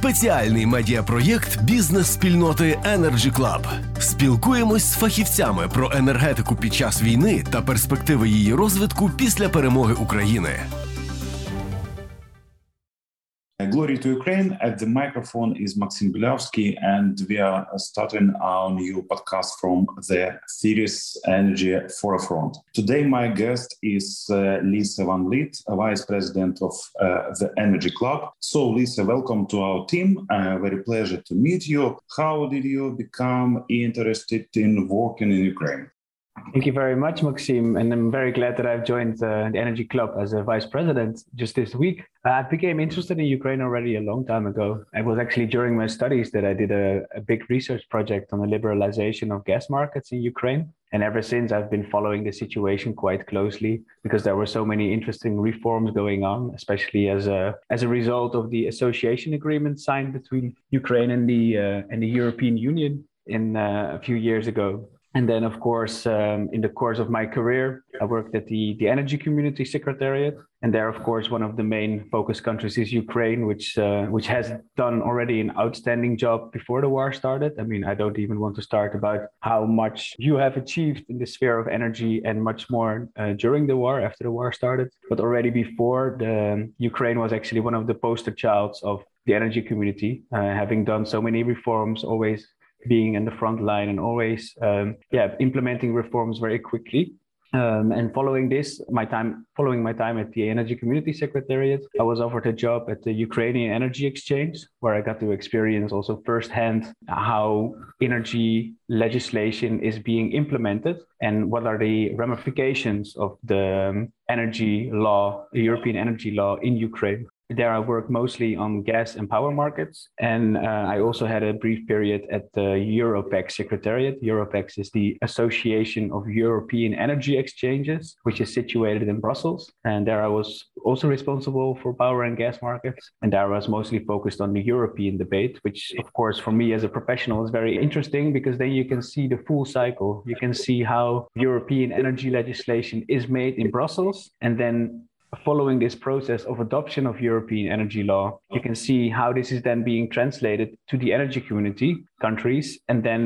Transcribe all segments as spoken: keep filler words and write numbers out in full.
Спеціальний медіапроєкт бізнес-спільноти Energy Club. Спілкуємось з фахівцями про енергетику під час війни та перспективи її розвитку після перемоги України. Glory to Ukraine. At the microphone is Maxim Bilavsky, and we are starting our new podcast from the series Energy Forefront. Today, my guest is uh, Lisa Van Liet, Vice President of uh, the Energy Club. So, Lisa, welcome to our team. Uh, very pleasure to meet you. How did you become interested in working in Ukraine? Thank you very much, Maxim, and I'm very glad that I've joined uh, the Energy Club as a vice president just this week. Uh, I became interested in Ukraine already a long time ago. It was actually during my studies that I did a, a big research project on the liberalization of gas markets in Ukraine. And ever since, I've been following the situation quite closely because there were so many interesting reforms going on, especially as a as a result of the association agreement signed between Ukraine and the uh, and the European Union in uh, a few years ago. And then, of course, um, in the course of my career, I worked at the, the Energy Community Secretariat. And there, of course, one of the main focus countries is Ukraine, which uh, which has done already an outstanding job before the war started. I mean, I don't even want to start about how much you have achieved in the sphere of energy and much more uh, during the war, after the war started. But already before, the, Ukraine was actually one of the poster childs of the energy community, uh, having done so many reforms, always being in the front line and always um, yeah, implementing reforms very quickly. Um, and following this, my time, following my time at the Energy Community Secretariat, I was offered a job at the Ukrainian Energy Exchange, where I got to experience also firsthand how energy legislation is being implemented and what are the ramifications of the energy law, the European energy law in Ukraine. There I worked mostly on gas and power markets, and uh, I also had a brief period at the Europex Secretariat. Europex is the Association of European Energy Exchanges, which is situated in Brussels. And there I was also responsible for power and gas markets. And there I was mostly focused on the European debate, which of course for me as a professional is very interesting because then you can see the full cycle. You can see how European energy legislation is made in Brussels and then following this process of adoption of European energy law, you can see how this is then being translated to the energy community countries and then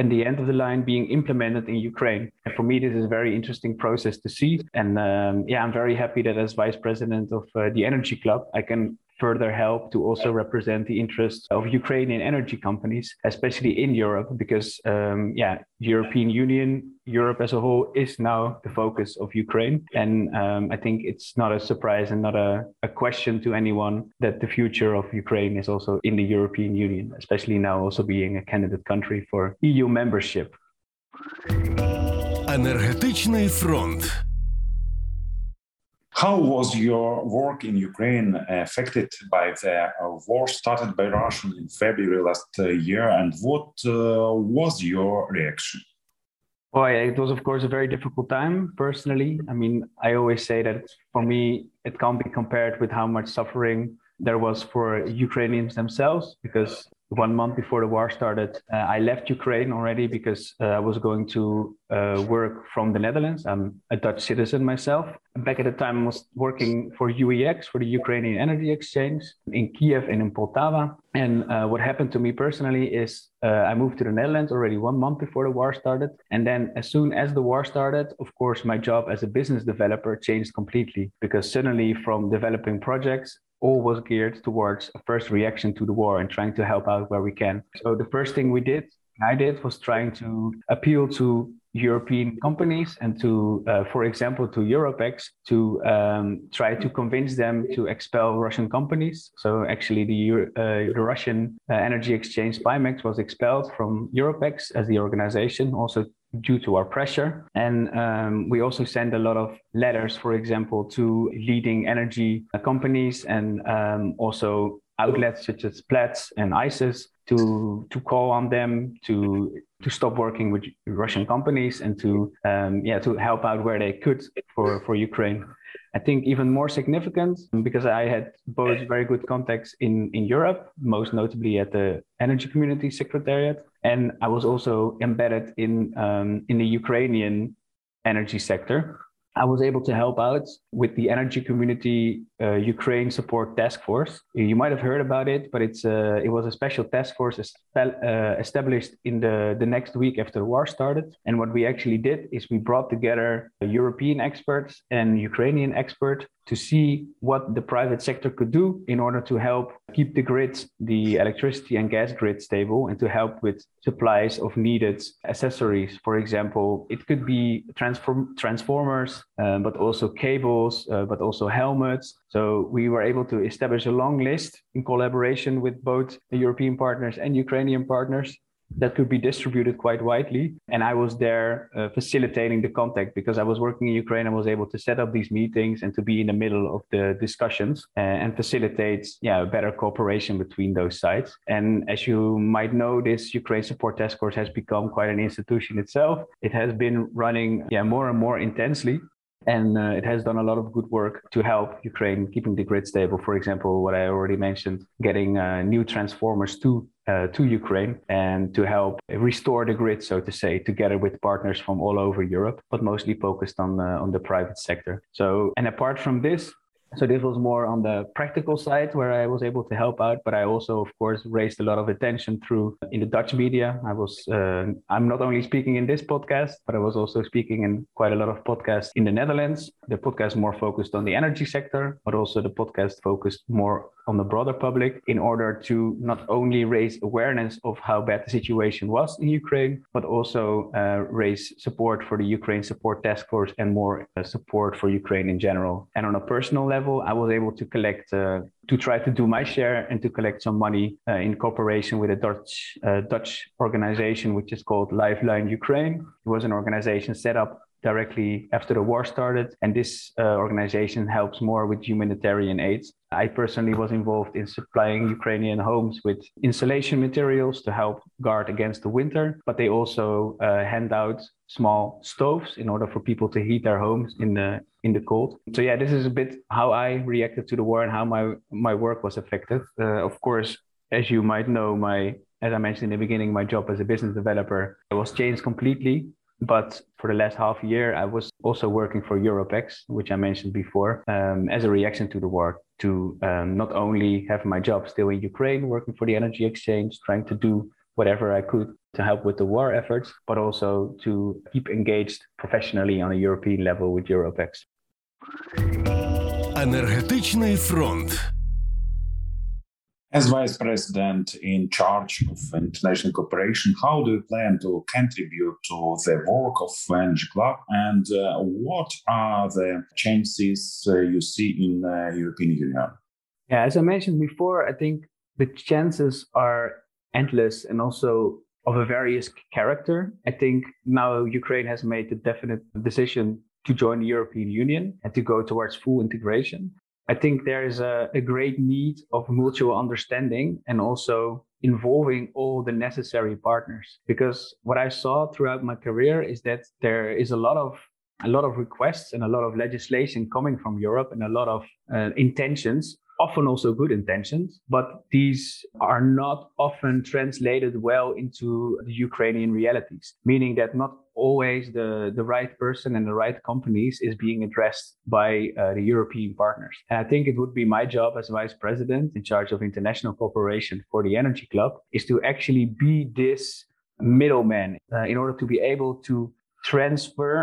in the end of the line being implemented in Ukraine. And for me, this is a very interesting process to see. And um, yeah, I'm very happy that as vice president of uh, the Energy Club, I can further help to also represent the interests of Ukrainian energy companies, especially in Europe, because um, yeah, European Union, Europe as a whole is now the focus of Ukraine. And um, I think it's not a surprise and not a, a question to anyone that the future of Ukraine is also in the European Union, especially now also being a candidate country for E U membership. Енергетичний фронт. How was your work in Ukraine affected by the war started by Russia in February last year, and what uh, was your reaction? Well, it was, of course, a very difficult time, personally. I mean, I always say that for me, it can't be compared with how much suffering there was for Ukrainians themselves, because one month before the war started, uh, I left Ukraine already because uh, I was going to uh, work from the Netherlands. I'm a Dutch citizen myself. Back at the time, I was working for U E X, for the Ukrainian Energy Exchange, in Kiev and in Poltava. And uh, what happened to me personally is uh, I moved to the Netherlands already one month before the war started. And then as soon as the war started, of course, my job as a business developer changed completely because suddenly from developing projects, all was geared towards a first reaction to the war and trying to help out where we can. So the first thing we did, I did, was trying to appeal to European companies and to, uh, for example, to Europex, to um, try to convince them to expel Russian companies. So actually the, uh, the Russian uh, energy exchange PyMEX was expelled from Europex as the organization, also due to our pressure. And um, we also send a lot of letters, for example, to leading energy companies and um, also outlets such as Platts and ISIS to to call on them to to stop working with Russian companies and to um, yeah to help out where they could for, for Ukraine. I think even more significant because I had both very good contacts in, in Europe, most notably at the Energy Community Secretariat. And I was also embedded in um, in the Ukrainian energy sector. I was able to help out with the Energy Community uh, Ukraine Support Task Force. You might have heard about it, but it's uh, it was a special task force estel- uh, established in the, the next week after the war started. And what we actually did is we brought together European experts and Ukrainian experts to see what the private sector could do in order to help keep the grids, the electricity and gas grid stable, and to help with supplies of needed accessories. For example, it could be transform- transformers, uh, but also cables, uh, but also helmets. So we were able to establish a long list in collaboration with both the European partners and Ukrainian partners that could be distributed quite widely. And I was there uh, facilitating the contact because I was working in Ukraine. I was able to set up these meetings and to be in the middle of the discussions and, and facilitate yeah, better cooperation between those sides. And as you might know, this Ukraine Support Task Force has become quite an institution itself. It has been running yeah, more and more intensely. And uh, it has done a lot of good work to help Ukraine keeping the grid stable. For example, what I already mentioned, getting uh, new transformers to uh, to Ukraine and to help restore the grid, so to say, together with partners from all over Europe, but mostly focused on uh, on the private sector. So, and apart from this, so this was more on the practical side where I was able to help out, but I also, of course, raised a lot of attention through in the Dutch media. I was, uh, I'm not only speaking in this podcast, but I was also speaking in quite a lot of podcasts in the Netherlands. The podcast more focused on the energy sector, but also the podcast focused more on the broader public in order to not only raise awareness of how bad the situation was in Ukraine, but also uh, raise support for the Ukraine Support Task Force and more uh, support for Ukraine in general. And on a personal level, I was able to collect, uh, to try to do my share and to collect some money uh, in cooperation with a Dutch uh, Dutch organization, which is called Lifeline Ukraine. It was an organization set up directly after the war started. And this uh, organization helps more with humanitarian aid. I personally was involved in supplying Ukrainian homes with insulation materials to help guard against the winter, but they also uh, hand out small stoves in order for people to heat their homes in the in the cold. So yeah, this is a bit how I reacted to the war and how my, my work was affected. Uh, of course, as you might know, my as I mentioned in the beginning, my job as a business developer was changed completely. But for the last half year, I was also working for Europex, which I mentioned before, um, as a reaction to the war, to um, not only have my job still in Ukraine, working for the Energy Exchange, trying to do whatever I could to help with the war efforts, but also to keep engaged professionally on a European level with Europex. Energetic front. As Vice President in charge of international cooperation, how do you plan to contribute to the work of Energy Club, and uh, what are the chances uh, you see in the uh, European Union? Yeah, as I mentioned before, I think the chances are endless and also of a various character. I think now Ukraine has made the definite decision to join the European Union and to go towards full integration. I think there is a, a great need of mutual understanding and also involving all the necessary partners. Because what I saw throughout my career is that there is a lot of a lot of requests and a lot of legislation coming from Europe and a lot of uh, intentions, often also good intentions, but these are not often translated well into the Ukrainian realities, meaning that not always the, the right person and the right companies is being addressed by uh, the European partners. And I think it would be my job as Vice President in charge of international cooperation for the Energy Club is to actually be this middleman uh, in order to be able to transfer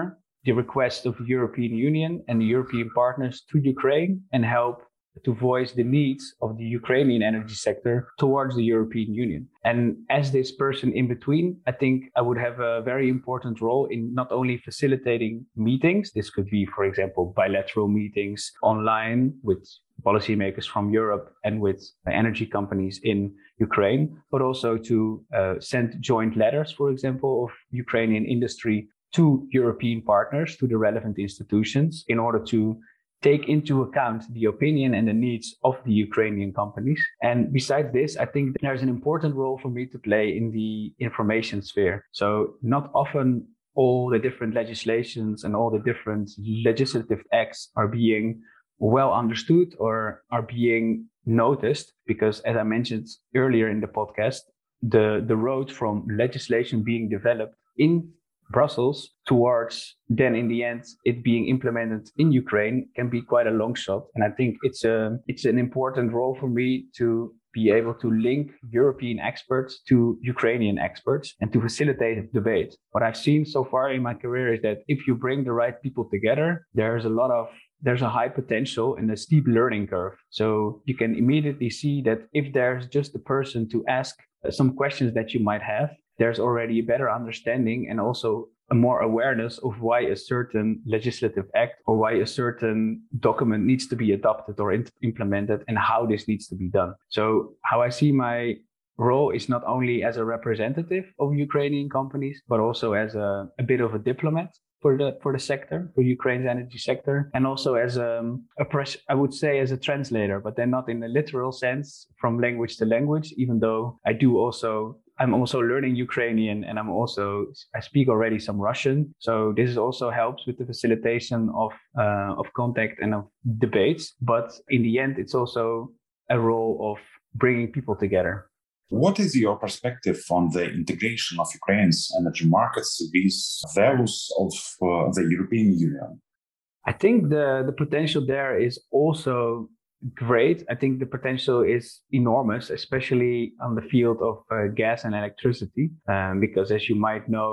the request of the European Union and the European partners to Ukraine and help to voice the needs of the Ukrainian energy sector towards the European Union. And as this person in between, I think I would have a very important role in not only facilitating meetings. This could be, for example, bilateral meetings online with policymakers from Europe and with energy companies in Ukraine, but also to uh, send joint letters, for example, of Ukrainian industry to European partners, to the relevant institutions, in order to take into account the opinion and the needs of the Ukrainian companies. And besides this, I think there's an important role for me to play in the information sphere. So not often all the different legislations and all the different legislative acts are being well understood or are being noticed, because as I mentioned earlier in the podcast, the, the road from legislation being developed in Brussels towards then in the end it being implemented in Ukraine can be quite a long shot. And I think it's a it's an important role for me to be able to link European experts to Ukrainian experts and to facilitate a debate. What I've seen so far in my career is that if you bring the right people together, there's a lot of there's a high potential and a steep learning curve. So you can immediately see that if there's just the person to ask some questions that you might have, there's already a better understanding and also a more awareness of why a certain legislative act or why a certain document needs to be adopted or in- implemented and how this needs to be done. So how I see my role is not only as a representative of Ukrainian companies, but also as a, a bit of a diplomat for the for the sector, for Ukraine's energy sector, and also as um, a press, I would say as a translator, but then not in the literal sense from language to language, even though I do also, I'm also learning Ukrainian and I'm also, I speak already some Russian. So this also helps with the facilitation of uh, of contact and of debates. But in the end, it's also a role of bringing people together. What is your perspective on the integration of Ukraine's energy markets with values of uh, the European Union? I think the, the potential there is also great. I think the potential is enormous, especially on the field of uh, gas and electricity, um, because as you might know,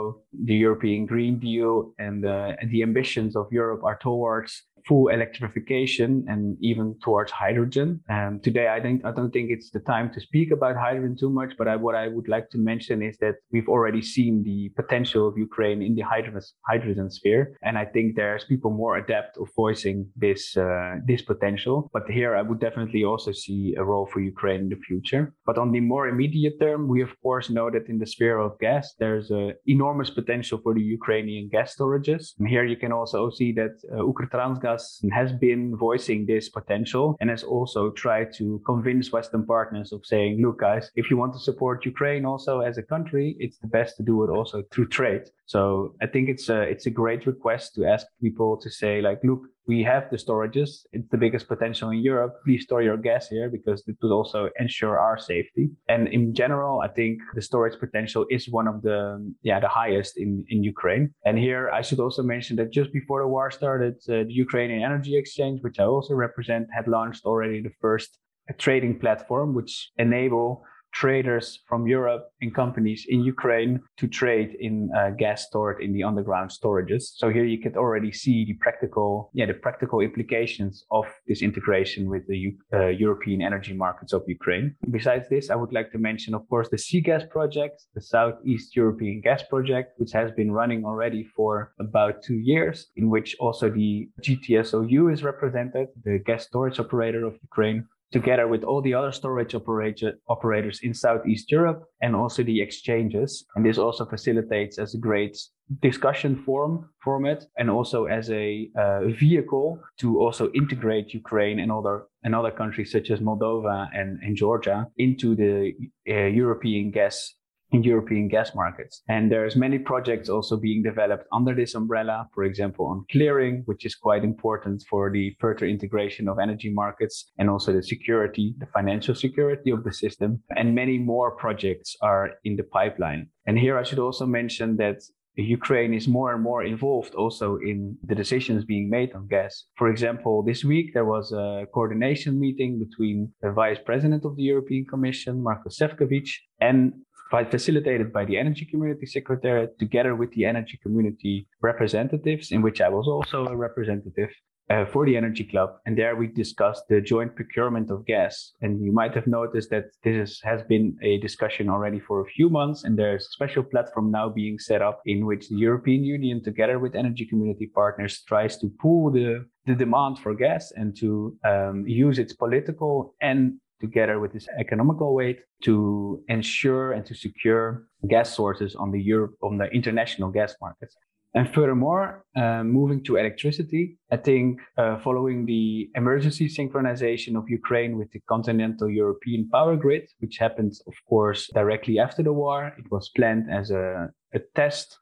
the European Green Deal and, uh, and the ambitions of Europe are towards full electrification and even towards hydrogen. Um, today, I think I don't think it's the time to speak about hydrogen too much, but I, what I would like to mention is that we've already seen the potential of Ukraine in the hydrogen, hydrogen sphere. And I think there's people more adept of voicing this, uh, this potential. But here I would definitely also see a role for Ukraine in the future. But on the more immediate term, we of course know that in the sphere of gas, there's an enormous potential for the Ukrainian gas storages. And here you can also see that uh, Ukrtransgas has been voicing this potential and has also tried to convince Western partners of saying, look, guys, if you want to support Ukraine also as a country, it's the best to do it also through trade. So I think it's a, it's a great request to ask people to say, like, look, we have the storages. It's the biggest potential in Europe. Please store your gas here because it would also ensure our safety. And in general, I think the storage potential is one of the, yeah, the highest in, in Ukraine. And here I should also mention that just before the war started, uh, the Ukrainian Energy Exchange, which I also represent, had launched already the first trading platform, which enable traders from Europe and companies in Ukraine to trade in uh, gas stored in the underground storages. So here you can already see the practical, yeah, the practical implications of this integration with the U- uh, European energy markets of Ukraine. Besides this, I would like to mention, of course, the SeaGas project, the Southeast European Gas Project, which has been running already for about two years, in which also the G T S O U is represented, the gas storage operator of Ukraine, together with all the other storage operator, operators in Southeast Europe and also the exchanges. And this also facilitates as a great discussion forum format and also as a uh, vehicle to also integrate Ukraine and other, and other countries such as Moldova and, and Georgia into the uh, European gas in European gas markets. And there's many projects also being developed under this umbrella, for example, on clearing, which is quite important for the further integration of energy markets and also the security, the financial security of the system. And many more projects are in the pipeline. And here I should also mention that Ukraine is more and more involved also in the decisions being made on gas. For example, this week there was a coordination meeting between the Vice President of the European Commission, Maroš Šefčovič, and by facilitated by the Energy Community Secretariat together with the Energy Community representatives, in which I was also a representative uh, for the Energy Club. And there we discussed the joint procurement of gas. And you might have noticed that this is, has been a discussion already for a few months. And there's a special platform now being set up in which the European Union, together with Energy Community partners, tries to pool the, the demand for gas and to um, use its political and together with this economical weight to ensure and to secure gas sources on the Europe, on the international gas markets. And furthermore, uh, moving to electricity, I think uh, following the emergency synchronization of Ukraine with the continental European power grid, which happened, of course, directly after the war, it was planned as a, a test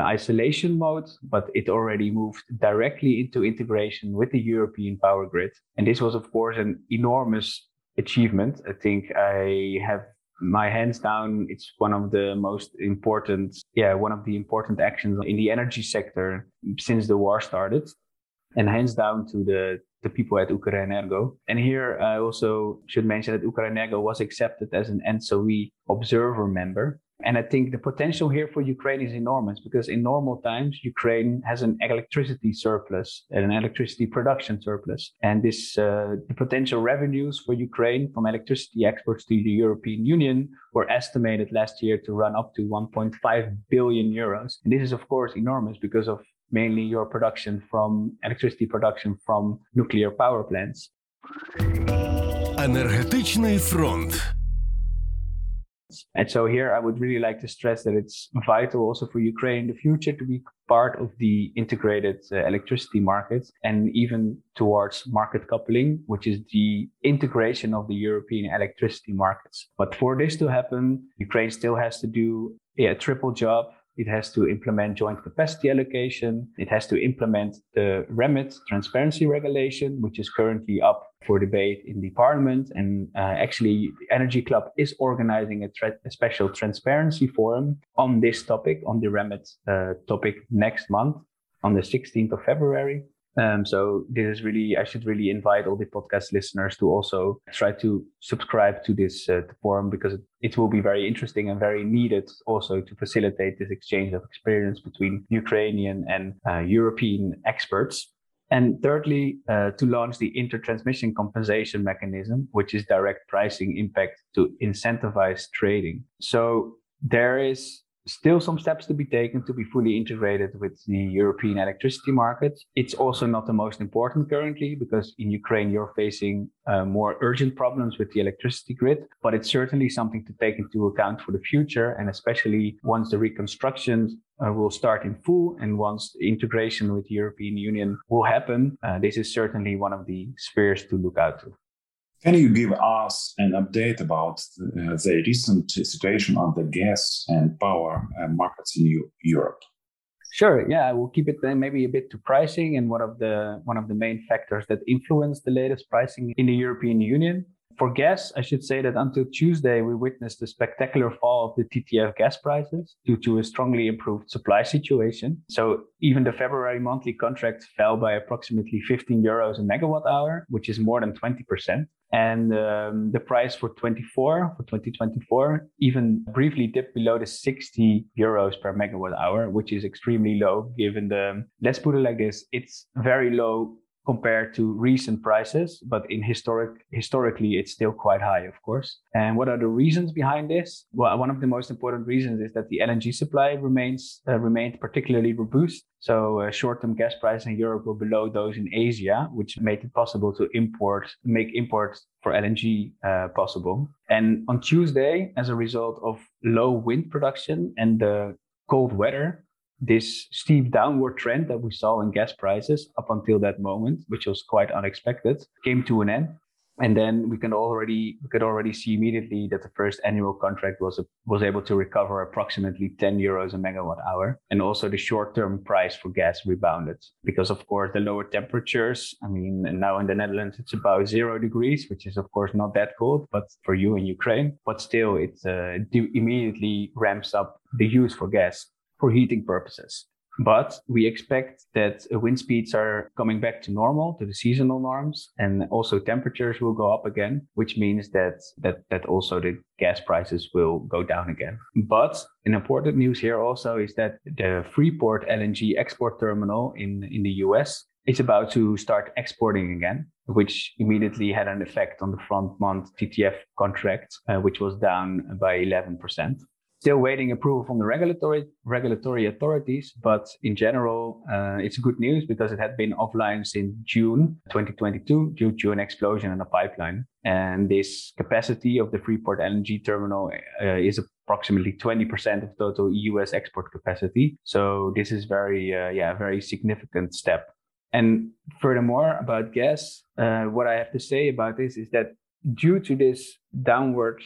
isolation mode, but it already moved directly into integration with the European power grid. And this was, of course, an enormous achievement. I think I have My hands down, it's one of the most important, yeah, one of the important actions in the energy sector since the war started. And hands down to the, the people at Ukrenergo. And here I also should mention that Ukrenergo was accepted as an N S O E observer member. And I think the potential here for Ukraine is enormous, because in normal times, Ukraine has an electricity surplus and an electricity production surplus. And this, uh, the potential revenues for Ukraine from electricity exports to the European Union were estimated last year to run up to one point five billion euros. And this is, of course, enormous because of mainly your production from electricity production from nuclear power plants. Energetic front. And so here I would really like to stress that it's vital also for Ukraine in the future to be part of the integrated uh, electricity market, and even towards market coupling, which is the integration of the European electricity markets. But for this to happen, Ukraine still has to do yeah, a triple job. It has to implement joint capacity allocation. It has to implement the REMIT transparency regulation, which is currently up for debate in the parliament. And uh, actually, the Energy Club is organizing a, tra- a special transparency forum on this topic, on the REMIT uh, topic next month, on the sixteenth of February. Um, so this is really, I should really invite all the podcast listeners to also try to subscribe to this uh, forum, because it, it will be very interesting and very needed also to facilitate this exchange of experience between Ukrainian and uh, European experts. And thirdly, uh, to launch the intertransmission compensation mechanism, which is direct pricing impact to incentivize trading. So there is still some steps to be taken to be fully integrated with the European electricity market. It's also not the most important currently, because in Ukraine, you're facing uh, more urgent problems with the electricity grid, but it's certainly something to take into account for the future. And especially once the reconstruction uh, will start in full, and once the integration with the European Union will happen, uh, this is certainly one of the spheres to look out to. Can you give us an update about the, uh, the recent situation on the gas and power uh, markets in U- Europe? Sure. Yeah, we'll keep it then maybe a bit to pricing and one of the one of the main factors that influence the latest pricing in the European Union. For gas, I should say that until Tuesday, we witnessed a spectacular fall of the T T F gas prices due to a strongly improved supply situation. So even the February monthly contract fell by approximately fifteen euros a megawatt hour, which is more than twenty percent. And um, the price for twenty-four for twenty twenty-four even briefly dipped below the sixty euros per megawatt hour, which is extremely low given the, let's put it like this, it's very low compared to recent prices, but in historic historically, it's still quite high, of course. And what are the reasons behind this? Well, one of the most important reasons is that the L N G supply remains uh, remained particularly robust. So uh, short-term gas prices in Europe were below those in Asia, which made it possible to import, make imports for L N G uh, possible. And on Tuesday, as a result of low wind production and the cold weather, this steep downward trend that we saw in gas prices up until that moment, which was quite unexpected, came to an end. And then we can already we could already see immediately that the first annual contract was a, was able to recover approximately ten euros a megawatt hour. And also the short-term price for gas rebounded because, of course, the lower temperatures. I mean, now in the Netherlands, it's about zero degrees, which is, of course, not that cold, but for you in Ukraine. But still, it uh, immediately ramps up the use for gas for heating purposes. But we expect that wind speeds are coming back to normal, to the seasonal norms, and also temperatures will go up again, which means that that that also the gas prices will go down again. But an important news here also is that the Freeport L N G export terminal in, in the U S is about to start exporting again, which immediately had an effect on the front month T T F contract, uh, which was down by eleven percent. Still waiting approval from the regulatory regulatory authorities, but in general, uh, it's good news because it had been offline since June twenty twenty-two due to an explosion in a pipeline. And this capacity of the Freeport L N G terminal uh, is approximately twenty percent of total U S export capacity. So this is very, uh, yeah, very significant step. And furthermore, about gas, uh, what I have to say about this is that due to this downward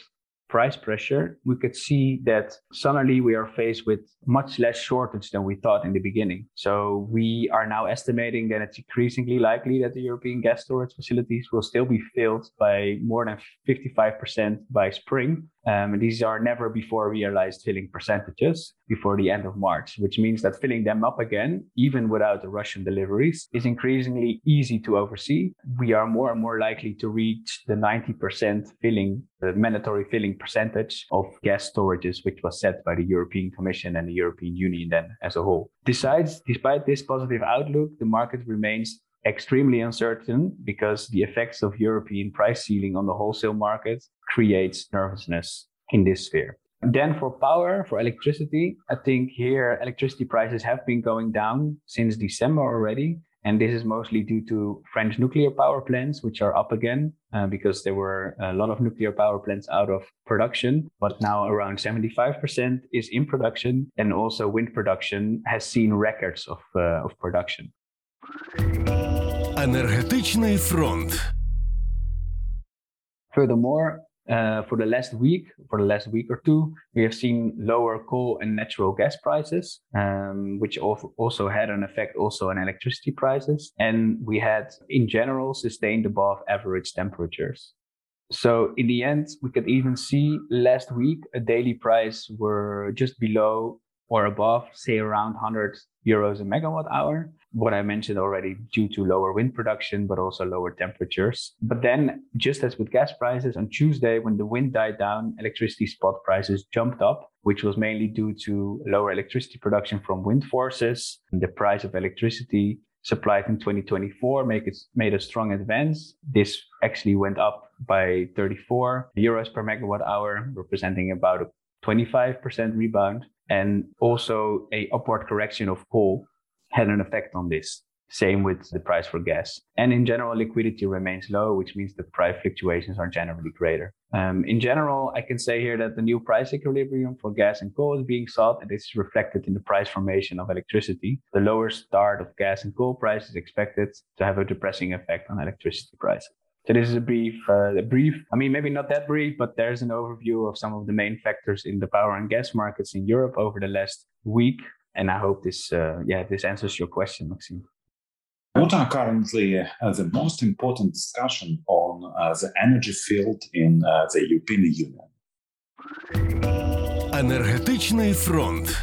price pressure, we could see that suddenly we are faced with much less shortage than we thought in the beginning. So we are now estimating that it's increasingly likely that the European gas storage facilities will still be filled by more than fifty-five percent by spring. Um, and these are never before realized filling percentages before the end of March, which means that filling them up again, even without the Russian deliveries, is increasingly easy to oversee. We are more and more likely to reach the ninety percent filling, the mandatory filling percentage of gas storages, which was set by the European Commission and the European Union then as a whole. Besides, despite this positive outlook, the market remains extremely uncertain because the effects of European price ceiling on the wholesale market creates nervousness in this sphere. And then for power, for electricity, I think here electricity prices have been going down since December already. And this is mostly due to French nuclear power plants, which are up again uh, because there were a lot of nuclear power plants out of production. But now around seventy-five percent is in production. And also wind production has seen records of, uh, of production. Energetic front. Furthermore, uh, for the last week, for the last week or two, we have seen lower coal and natural gas prices, um, which also had an effect also on electricity prices. And we had, in general, sustained above average temperatures. So in the end, we could even see last week a daily price were just below or above, say around one hundred euros a megawatt hour. What I mentioned already due to lower wind production, but also lower temperatures. But then just as with gas prices on Tuesday, when the wind died down, electricity spot prices jumped up, which was mainly due to lower electricity production from wind forces. The price of electricity supplied in twenty twenty-four make it, made a strong advance. This actually went up by thirty-four euros per megawatt hour, representing about a twenty-five percent rebound, and also a upward correction of coal had an effect on this. Same with the price for gas. And in general, liquidity remains low, which means the price fluctuations are generally greater. Um, in general, I can say here that the new price equilibrium for gas and coal is being sought, and this is reflected in the price formation of electricity. The lower start of gas and coal price is expected to have a depressing effect on electricity prices. So this is a brief, uh, a brief, I mean, maybe not that brief, but there's an overview of some of the main factors in the power and gas markets in Europe over the last week. And I hope this, uh, yeah, this answers your question, Maxime. What are currently uh, the most important discussion on uh, the energy field in uh, the European Union? Energetic front.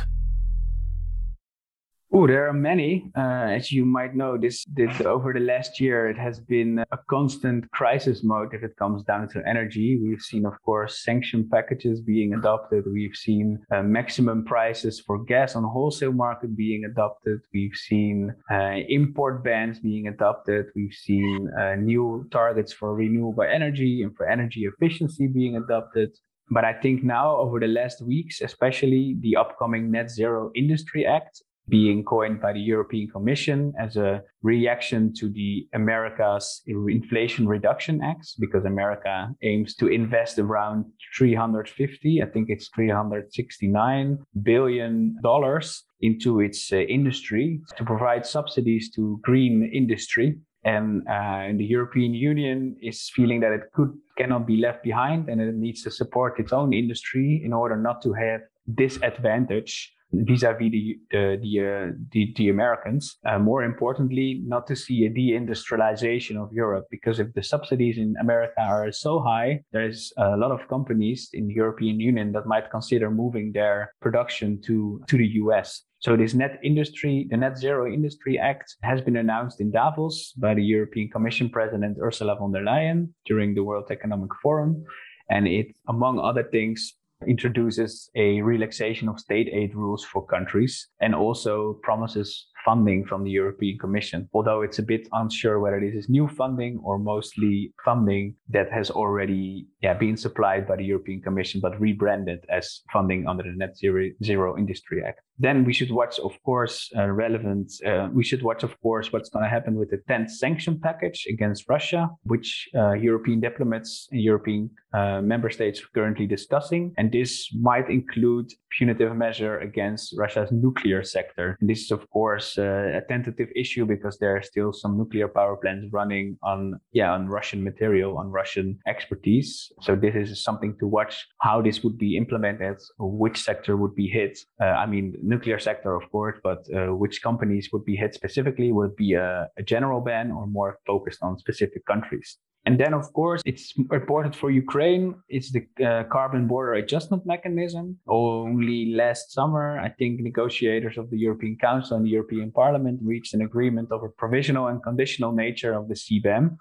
Oh, there are many. Uh, as you might know, this, this over the last year, it has been a constant crisis mode if it comes down to energy. We've seen, of course, sanction packages being adopted. We've seen uh, maximum prices for gas on wholesale market being adopted. We've seen uh, import bans being adopted. We've seen uh, new targets for renewable energy and for energy efficiency being adopted. But I think now, over the last weeks, especially the upcoming Net Zero Industry Act, being coined by the European Commission as a reaction to the America's Inflation Reduction Act, because America aims to invest around three hundred fifty, I think it's three hundred sixty-nine billion dollars into its uh, industry to provide subsidies to green industry. And, uh, and the European Union is feeling that it could cannot be left behind and it needs to support its own industry in order not to have disadvantage vis-a-vis the uh, the, uh, the the Americans. Uh, more importantly, not to see a deindustrialization of Europe, because if the subsidies in America are so high, there's a lot of companies in the European Union that might consider moving their production to, to the U S. So this net industry, the Net Zero Industry Act, has been announced in Davos by the European Commission President Ursula von der Leyen during the World Economic Forum. And it, among other things, introduces a relaxation of state aid rules for countries and also promises funding from the European Commission, although it's a bit unsure whether this is new funding or mostly funding that has already yeah, been supplied by the European Commission, but rebranded as funding under the Net Zero, Zero Industry Act. Then we should watch, of course, uh, relevant, uh, we should watch, of course, what's going to happen with the tenth sanction package against Russia, which uh, European diplomats and European uh, member states are currently discussing. And this might include punitive measure against Russia's nuclear sector. And this is, of course, was uh, a tentative issue because there are still some nuclear power plants running on, yeah, on Russian material, on Russian expertise. So this is something to watch, how this would be implemented, which sector would be hit. Uh, I mean, nuclear sector, of course, but uh, which companies would be hit specifically? Would it be a, a general ban or more focused on specific countries? And then, of course, it's important for Ukraine. It's the uh, carbon border adjustment mechanism. Only last summer, I think negotiators of the European Council and the European Parliament reached an agreement of a provisional and conditional nature of the C B A M.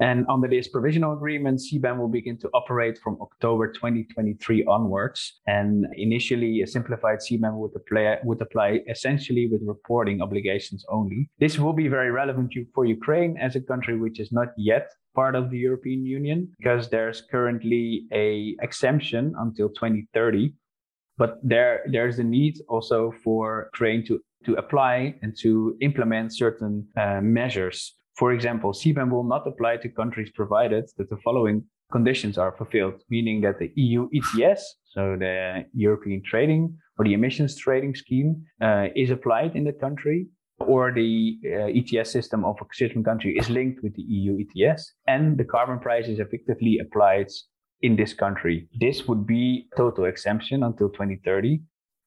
And under this provisional agreement, C B A M will begin to operate from October twenty twenty-three onwards. And initially, a simplified C B A M would apply, would apply essentially with reporting obligations only. This will be very relevant for Ukraine as a country which is not yet part of the European Union, because there's currently an exemption until twenty thirty. But there, there's a need also for Ukraine to, to apply and to implement certain uh, measures. For example, C B A M will not apply to countries provided that the following conditions are fulfilled, meaning that the E U E T S, so the European Trading or the Emissions Trading Scheme, uh, is applied in the country, or the uh, E T S system of a certain country is linked with the E U E T S, and the carbon price is effectively applied in this country. This would be total exemption until twenty thirty.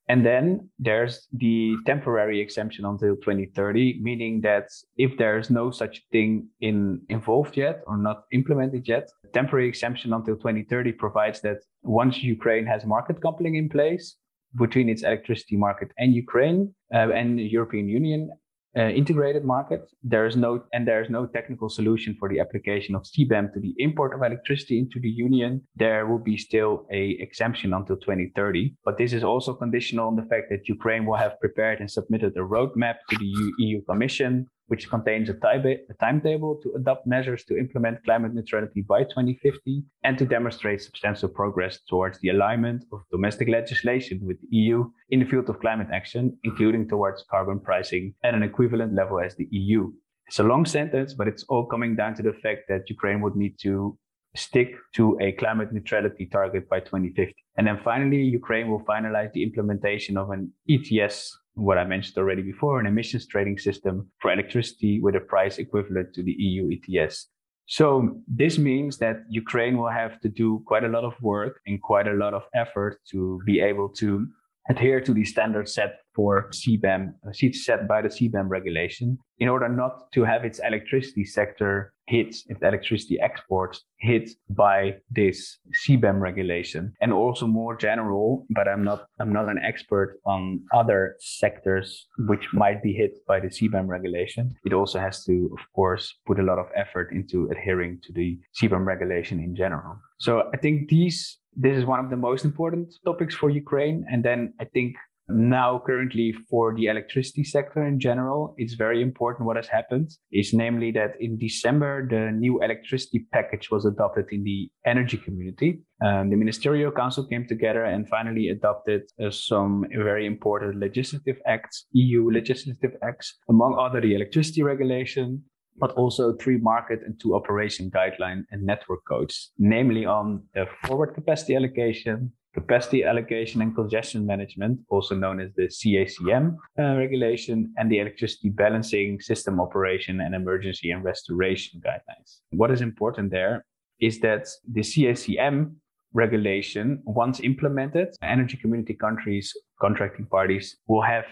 And then there's the temporary exemption until twenty thirty, meaning that if there's no such thing in involved yet or not implemented yet, temporary exemption until twenty thirty provides that once Ukraine has market coupling in place between its electricity market and Ukraine uh, and the European Union uh, integrated market, there is no and there is no technical solution for the application of C B A M to the import of electricity into the Union, there will be still a exemption until twenty thirty. But this is also conditional on the fact that Ukraine will have prepared and submitted a roadmap to the E U Commission, which contains a, time- a timetable to adopt measures to implement climate neutrality by twenty fifty and to demonstrate substantial progress towards the alignment of domestic legislation with the E U in the field of climate action, including towards carbon pricing at an equivalent level as the E U. It's a long sentence, but it's all coming down to the fact that Ukraine would need to stick to a climate neutrality target by twenty fifty. And then finally, Ukraine will finalize the implementation of an E T S, what I mentioned already before, an emissions trading system for electricity with a price equivalent to the E U E T S. So this means that Ukraine will have to do quite a lot of work and quite a lot of effort to be able to adhere to the standards set for C B A M, set by the C B A M regulation, in order not to have its electricity sector hit, if the electricity exports hit by this C B A M regulation. And also more general, but I'm not I'm not an expert on other sectors which might be hit by the C B A M regulation. It also has to, of course, put a lot of effort into adhering to the C B A M regulation in general. So I think these this is one of the most important topics for Ukraine. And then I think now currently for the electricity sector in general, it's very important what has happened. It's namely that in December, the new electricity package was adopted in the energy community. Um, the Ministerial Council came together and finally adopted uh, some very important legislative acts, E U legislative acts, among other the electricity regulation, but also three market and two operation guideline and network codes, namely on the forward capacity allocation, capacity allocation and congestion management, also known as the C A C M uh, regulation, and the electricity balancing, system operation, and emergency and restoration guidelines. What is important there is that the C A C M regulation, once implemented, energy community countries, contracting parties will have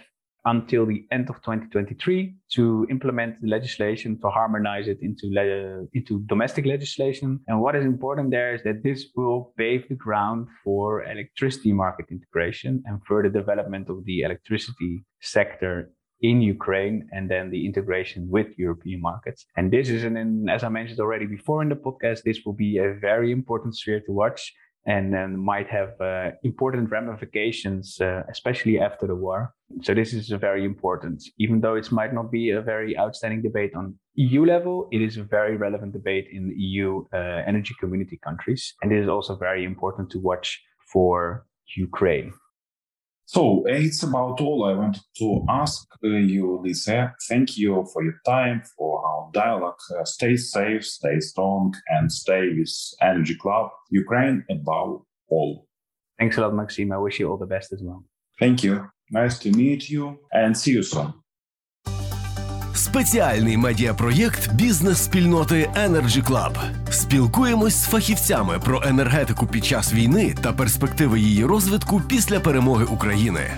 until the end of twenty twenty-three to implement the legislation, to harmonize it into, le- into domestic legislation. And what is important there is that this will pave the ground for electricity market integration and further development of the electricity sector in Ukraine, and then the integration with European markets. And this is, an, as I mentioned already before in the podcast, this will be a very important sphere to watch, and then might have uh, important ramifications, uh, especially after the war. So this is very important. Even though it might not be a very outstanding debate on E U level, it is a very relevant debate in the E U uh, energy community countries. And it is also very important to watch for Ukraine. So it's about all I wanted to ask you, Lisa. Thank you for your time, for our dialogue. Uh, stay safe, stay strong, and stay with Energy Club Ukraine above all. Thanks a lot, Maxim. I wish you all the best as well. Thank you. Nice to meet you, and see you soon. Спеціальний медіапроєкт бізнес-спільноти Energy Club. Спілкуємось з фахівцями про енергетику під час війни та перспективи її розвитку після перемоги України.